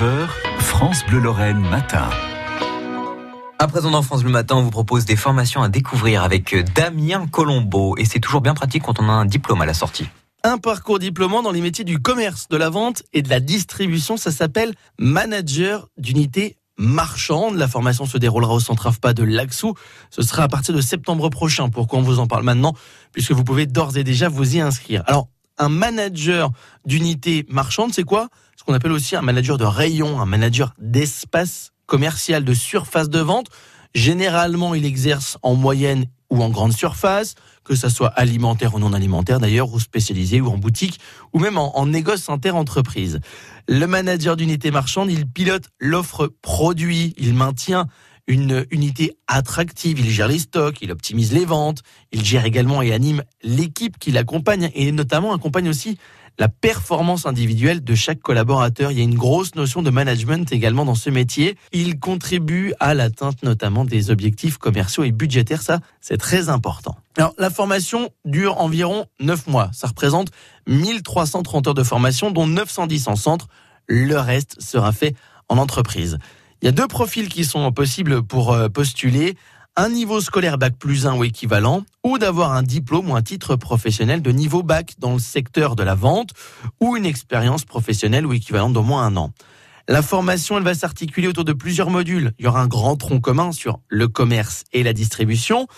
9h, France Bleu Lorraine matin. À présent dans France Bleu Matin, on vous propose des formations à découvrir avec Damien Colombo. Et c'est toujours bien pratique quand on a un diplôme à la sortie. Un parcours diplômant dans les métiers du commerce, de la vente et de la distribution. Ça s'appelle manager d'unité marchande. La formation se déroulera au centre AFPA de Laxou. Ce sera à partir de septembre prochain. Pourquoi on vous en parle maintenant? Puisque vous pouvez d'ores et déjà vous y inscrire. Alors, un manager d'unité marchande, c'est quoi? Ce qu'on appelle aussi un manager de rayon, un manager d'espace commercial, de surface de vente. Généralement, il exerce en moyenne ou en grande surface, que ça soit alimentaire ou non alimentaire d'ailleurs, ou spécialisé ou en boutique, ou même en négoce inter-entreprise. Le manager d'unité marchande, il pilote l'offre produit, il maintient une unité attractive, il gère les stocks, il optimise les ventes, il gère également et anime l'équipe qui l'accompagne et notamment accompagne aussi la performance individuelle de chaque collaborateur. Il y a une grosse notion de management également dans ce métier. Il contribue à l'atteinte notamment des objectifs commerciaux et budgétaires. Ça, c'est très important. Alors, la formation dure environ 9 mois. Ça représente 1330 heures de formation, dont 910 en centre. Le reste sera fait en entreprise. Il y a 2 profils qui sont possibles pour postuler. Un niveau scolaire Bac+1 ou équivalent, ou d'avoir un diplôme ou un titre professionnel de niveau Bac dans le secteur de la vente, ou une expérience professionnelle ou équivalente d'au moins 1 an. La formation, elle va s'articuler autour de plusieurs modules. Il y aura un grand tronc commun sur le commerce et la distribution,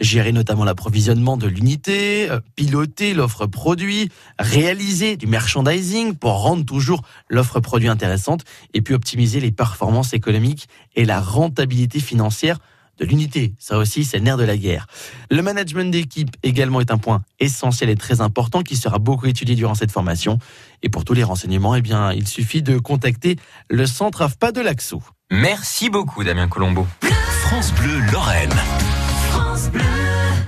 gérer notamment l'approvisionnement de l'unité, piloter l'offre produit, réaliser du merchandising pour rendre toujours l'offre produit intéressante, et puis optimiser les performances économiques et la rentabilité financière de l'unité. Ça aussi, c'est le nerf de la guerre. Le management d'équipe également est un point essentiel et très important qui sera beaucoup étudié durant cette formation. Et pour tous les renseignements, il suffit de contacter le centre AFPA de Laxou. Merci beaucoup, Damien Colombo. France Bleu Lorraine.